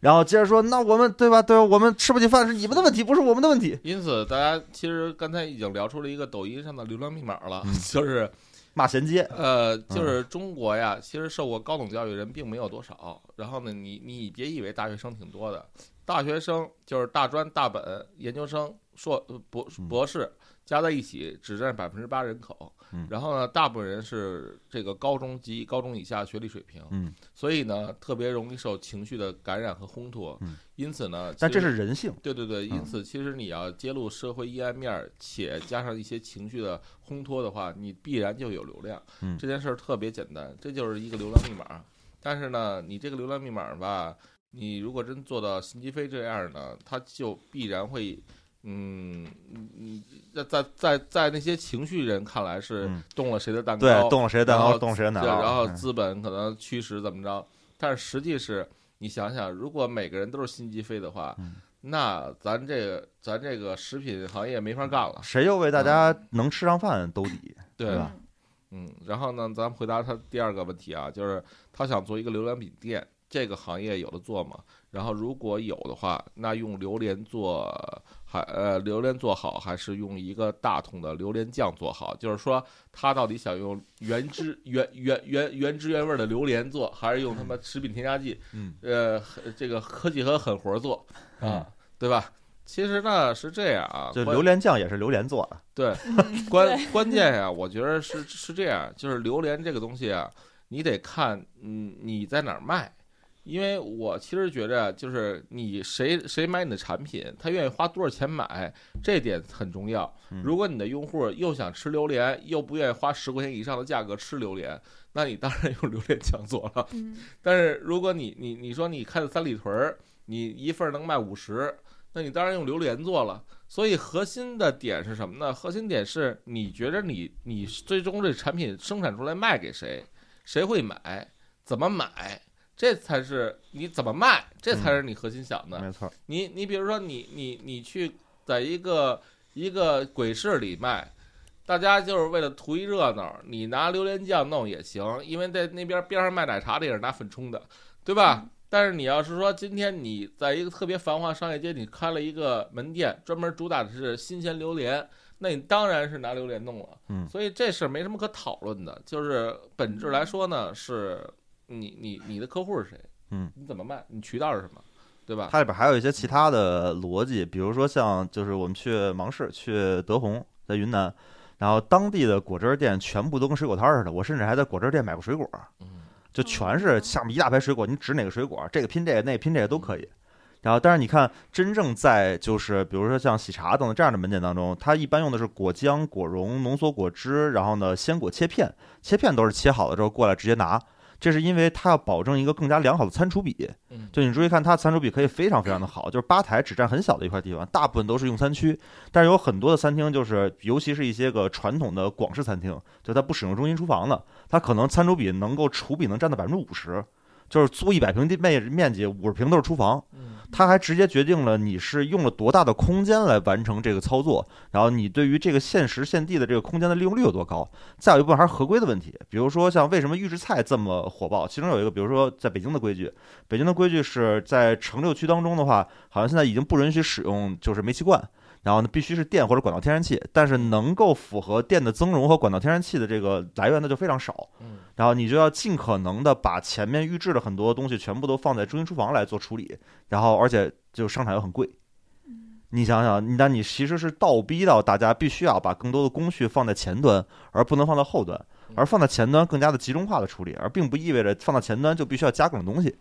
然后接着说，那我们对吧？对吧，我们吃不起饭是你们的问题，不是我们的问题。因此，大家其实刚才已经聊出了一个抖音上的流量密码了，嗯、就是骂衔接。呃，就是中国呀，其实受过高等教育人并没有多少。然后呢，你你别以为大学生挺多的，大学生就是大专、大本、研究生、硕博博士加在一起，只占百分之八人口。然后呢，大部分人是这个高中及高中以下学历水平，嗯，所以呢，特别容易受情绪的感染和烘托，嗯，因此呢，但这是人性，对对对，因此其实你要揭露社会阴暗面，且加上一些情绪的烘托的话，你必然就有流量，嗯，这件事儿特别简单，这就是一个流量密码，但是呢，你这个流量密码吧，你如果真做到心机飞这样呢，它就必然会。嗯，你在在在那些情绪人看来是动了谁的蛋糕，嗯、对，动了谁的蛋糕，动谁的蛋糕，然后资本可能驱使怎么着，嗯、但是实际是你想想，如果每个人都是心机飞的话，嗯、那咱这个咱这个食品行业没法干了，谁又为大家能吃上饭兜底，嗯、对吧？嗯，然后呢，咱们回答他第二个问题啊，就是他想做一个流量饼店，这个行业有的做吗？然后如果有的话，那用榴莲做。还呃，榴莲做好还是用一个大桶的榴莲酱做好？就是说，他到底想用原汁原原原原汁原味的榴莲做，还是用他妈食品添加剂？嗯，呃，这个科技和狠活做啊，嗯、对吧？其实呢是这样啊，就榴莲酱也是榴莲做的。对，关关键呀、啊，我觉得是是这样，就是榴莲这个东西啊，你得看嗯你在哪儿卖。因为我其实觉着，就是你谁谁买你的产品，他愿意花多少钱买，这点很重要。如果你的用户又想吃榴莲，又不愿意花十块钱以上的价格吃榴莲，那你当然用榴莲酱做了。但是如果你你你说你开的三里屯，你一份能卖五十，那你当然用榴莲做了。所以核心的点是什么呢？核心点是你觉着你你最终这产品生产出来卖给谁，谁会买，怎么买。这才是你怎么卖，这才是你核心想的。嗯、没错，你你比如说你你你去在一个一个鬼市里卖，大家就是为了图一热闹，你拿榴莲酱弄也行，因为在那边边上卖奶茶的也是拿粉冲的，对吧？嗯、但是你要是说今天你在一个特别繁华商业街，你开了一个门店，专门主打的是新鲜榴莲。那你当然是拿榴莲弄了，嗯，所以这事没什么可讨论的，就是本质来说呢是。你你你的客户是谁？嗯，你怎么卖？你渠道是什么？对吧？它里边还有一些其他的逻辑，比如说像就是我们去芒市、去德宏，在云南，然后当地的果汁店全部都跟水果摊似的，我甚至还在果汁店买过水果，就全是下面一大排水果，你指哪个水果，这个拼这个，那个拼这个都可以。然后，但是你看，真正在就是比如说像喜茶等等这样的门店当中，它一般用的是果浆、果蓉、浓缩果汁，然后呢，鲜果切片，切片都是切好了之后过来直接拿。这是因为它要保证一个更加良好的餐厨比，就你注意看，它餐厨比可以非常非常的好，就是吧台只占很小的一块地方，大部分都是用餐区，但是有很多的餐厅就是，尤其是一些个传统的广式餐厅，就它不使用中心厨房的，它可能餐厨比能够厨比能占到百分之五十，就是租一百平地面面积，五十平都是厨房，它还直接决定了你是用了多大的空间来完成这个操作，然后你对于这个限时限地的这个空间的利用率有多高。再有一部分还是合规的问题，比如说像为什么预制菜这么火爆，其中有一个，比如说在北京的规矩，北京的规矩是在城六区当中的话，好像现在已经不允许使用就是煤气罐，然后呢必须是电或者管道天然气，但是能够符合电的增容和管道天然气的这个来源的就非常少，然后你就要尽可能的把前面预制的很多东西全部都放在中心厨房来做处理，然后而且就商场又很贵，你想想，那你其实是倒逼到大家必须要把更多的工序放在前端，而不能放到后端，而放在前端更加的集中化的处理，而并不意味着放到前端就必须要加各种东西。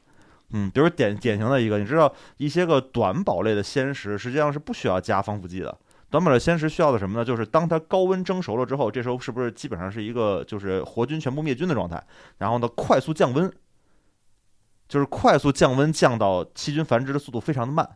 嗯，比如典典型的一个，你知道一些个短保类的鲜食实际上是不需要加防腐剂的。短保类鲜食需要的什么呢？就是当它高温蒸熟了之后，这时候是不是基本上是一个就是活菌全部灭菌的状态，然后呢快速降温，就是快速降温降到细菌繁殖的速度非常的慢，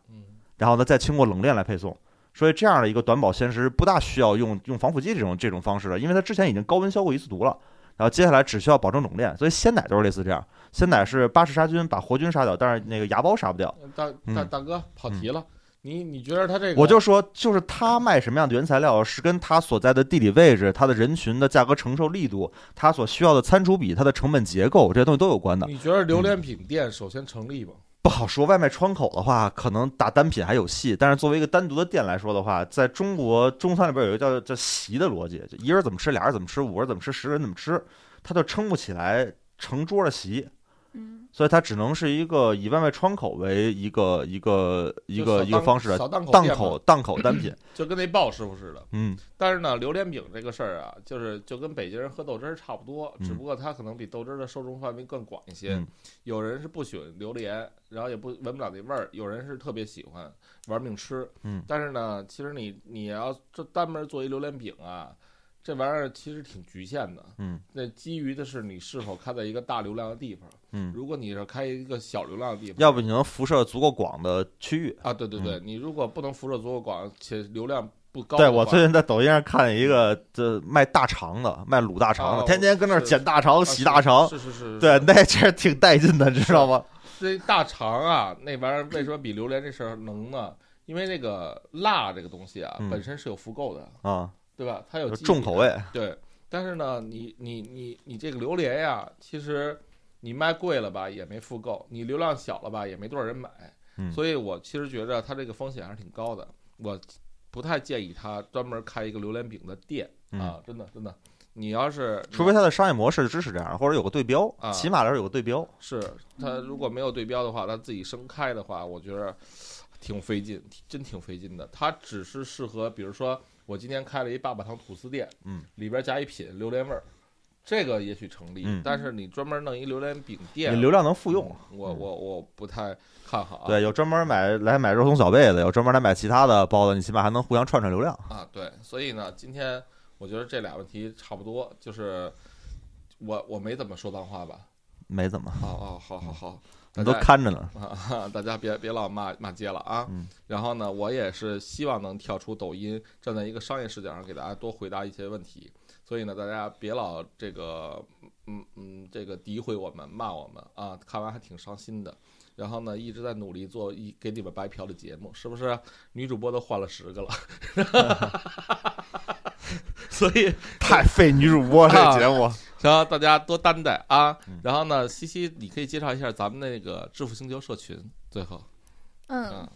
然后呢再经过冷链来配送。所以这样的一个短保鲜食不大需要用用防腐剂这种这种方式了，因为它之前已经高温消过一次毒了，然后接下来只需要保证冷链。所以鲜奶都是类似这样，鲜奶是巴氏杀菌把活菌杀掉，但是那个芽孢杀不掉。大大大哥跑题了，嗯、你你觉得他这个？我就说，就是他卖什么样的原材料，是跟他所在的地理位置、他的人群的价格承受力度、他所需要的餐厨比、他的成本结构这些东西都有关的。你觉得榴莲饼店首先成立吗？嗯不好说，外卖窗口的话，可能打单品还有戏，但是作为一个单独的店来说的话，在中国中餐里边有一个叫叫席的逻辑，就一人怎么吃，俩人怎么吃，五人怎么吃，十人怎么吃，他就撑不起来成桌的席，嗯，所以他只能是一个以外卖窗口为一个一个一个一个方式的档口档口单品，就跟那鲍师傅似的，嗯。但是呢，榴莲饼这个事儿啊，就是就跟北京人喝豆汁儿差不多，只不过它可能比豆汁儿的受众范围更广一些，嗯、有人是不喜欢榴莲。然后也不闻不了那味儿，有人是特别喜欢玩命吃，嗯，但是呢，其实你你要这单门做一榴莲饼啊，这玩意儿其实挺局限的，嗯，那基于的是你是否开在一个大流量的地方，嗯，如果你是开一个小流量的地方，要不你能辐射足够广的区域啊，对对对，嗯、你如果不能辐射足够广且流量不高，对，我最近在抖音上看一个这卖大肠的，卖卤大肠的，啊、天天跟那儿捡大肠、啊、洗大肠，是是 是, 是, 是，对，那这挺带劲的，知道吗？这大肠啊，那玩意儿为什么比榴莲这事儿能呢？因为那个辣这个东西啊，嗯、本身是有复购的啊，对吧？它有重口味，对。但是呢，你你你你这个榴莲呀、啊，其实你卖贵了吧也没复购，你流量小了吧也没多少人买，嗯、所以我其实觉得它这个风险还是挺高的。我不太建议他专门开一个榴莲饼的店啊，嗯、真的真的。你要是除非它的商业模式支持这样，或者有个对标啊，起码来说有个对标。是它如果没有对标的话，它自己生开的话，我觉得挺费劲，真挺费劲的。它只是适合，比如说我今天开了一爸爸堂吐司店，嗯，里边加一品榴莲味儿，这个也许成立。嗯、但是你专门弄一榴莲饼店，你流量能复用？嗯、我我我不太看好、啊。对，有专门买来买肉松小贝的，有专门来买其他的包的，你起码还能互相串串流量啊。对，所以呢，今天。我觉得这俩问题差不多，就是我我没怎么说脏话吧？没怎么。哦哦，好好好，你都看着呢啊！大家别别老骂骂街了啊！嗯、然后呢，我也是希望能跳出抖音，站在一个商业视角上给大家多回答一些问题。所以呢，大家别老这个嗯嗯这个诋毁我们、骂我们啊，看完还挺伤心的。然后呢，一直在努力做一给你们白嫖的节目，是不是？女主播都换了十个了。所以太费女主播这个节目，然后大家多担待啊。然后呢，西西，你可以介绍一下咱们那个致富星球社群。最后，嗯，嗯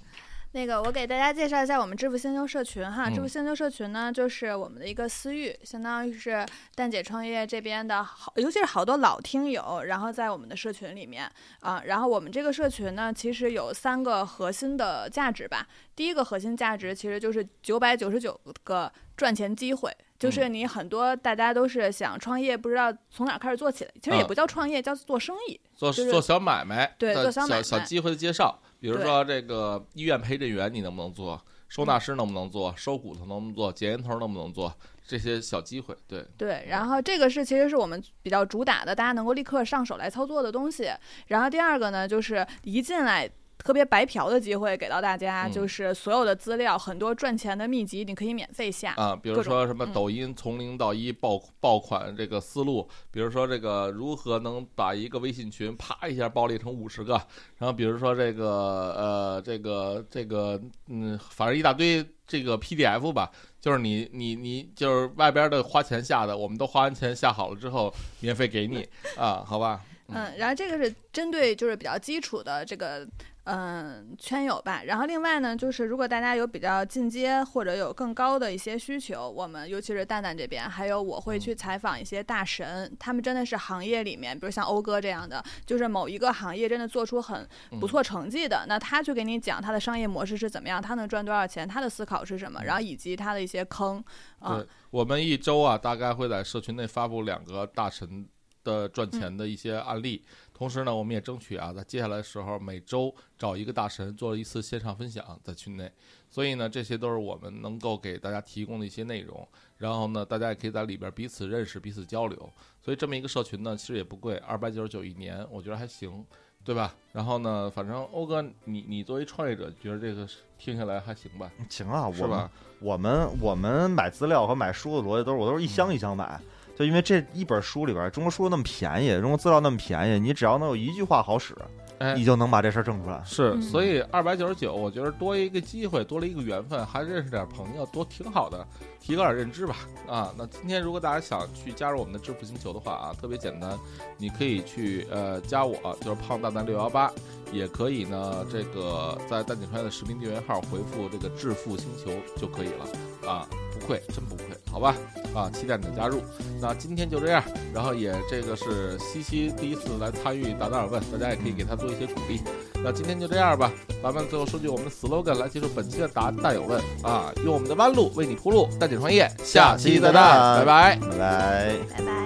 那个我给大家介绍一下我们致富星球社群哈。致富星球社群呢，就是我们的一个私域，相当于是蛋姐创业这边的好，尤其是好多老听友，然后在我们的社群里面啊。然后我们这个社群呢，其实有三个核心的价值吧。第一个核心价值其实就是九百九十九个赚钱机会。就是你很多大家都是想创业，不知道从哪开始做起来，其实也不叫创业，嗯、叫做生意，做、就是、做小买卖，对，做小买卖，小机会的介绍。比如说这个医院陪诊员你能不能做，收纳师能不能做，收骨头能不能做，捡烟头能不能做，这些小机会，对对。然后这个是其实是我们比较主打的，大家能够立刻上手来操作的东西。然后第二个呢，就是一进来。特别白嫖的机会给到大家，就是所有的资料，很多赚钱的秘籍，你可以免费下啊。比如说什么抖音从零到一爆爆款这个思路，比如说这个如何能把一个微信群啪一下爆裂成五十个，然后比如说这个呃这个这个嗯，反正一大堆这个 P D F 吧，就是你你你就是外边的花钱下的，我们都花完钱下好了之后免费给你啊，好吧？嗯，然后这个是针对就是比较基础的这个。嗯，圈友吧。然后另外呢，就是如果大家有比较进阶或者有更高的一些需求，我们尤其是蛋蛋这边，还有我会去采访一些大神，嗯、他们真的是行业里面，比如像欧哥这样的，就是某一个行业真的做出很不错成绩的，嗯、那他去给你讲他的商业模式是怎么样，他能赚多少钱，他的思考是什么，然后以及他的一些坑。嗯、对，我们一周啊，大概会在社群内发布两个大神的赚钱的一些案例。嗯同时呢，我们也争取啊，在接下来的时候每周找一个大神做一次线上分享在群内，所以呢，这些都是我们能够给大家提供的一些内容。然后呢，大家也可以在里边彼此认识、彼此交流。所以这么一个社群呢，其实也不贵，二百九十九一年，我觉得还行。对吧？然后呢，反正欧哥，你你作为创业者，觉得这个听下来还行吧？行啊，是吧？我们我们买资料和买书的逻辑都是，我都是一箱一箱买。嗯，就因为这一本书里边，中国书那么便宜，中国资料那么便宜，你只要能有一句话好使，哎，你就能把这事儿挣出来。是，所以二百九十九，我觉得多一个机会，多了一个缘分，还认识点朋友，多挺好的，提高点认知吧。啊，那今天如果大家想去加入我们的致富星球的话啊，特别简单，你可以去呃加我，就是胖大男六幺八，也可以呢，这个在蛋景川的视频订阅号回复这个致富星球就可以了啊。不愧，真不愧，好吧，啊，期待你的加入。那今天就这样，然后也这个是西西第一次来参与达达尔问，大家也可以给他做一些鼓励。那今天就这样吧，咱们最后说句我们的 slogan 来结束本期的达大有问啊，用我们的弯路为你铺路，带你创业，下期再见，拜拜，拜拜，拜拜。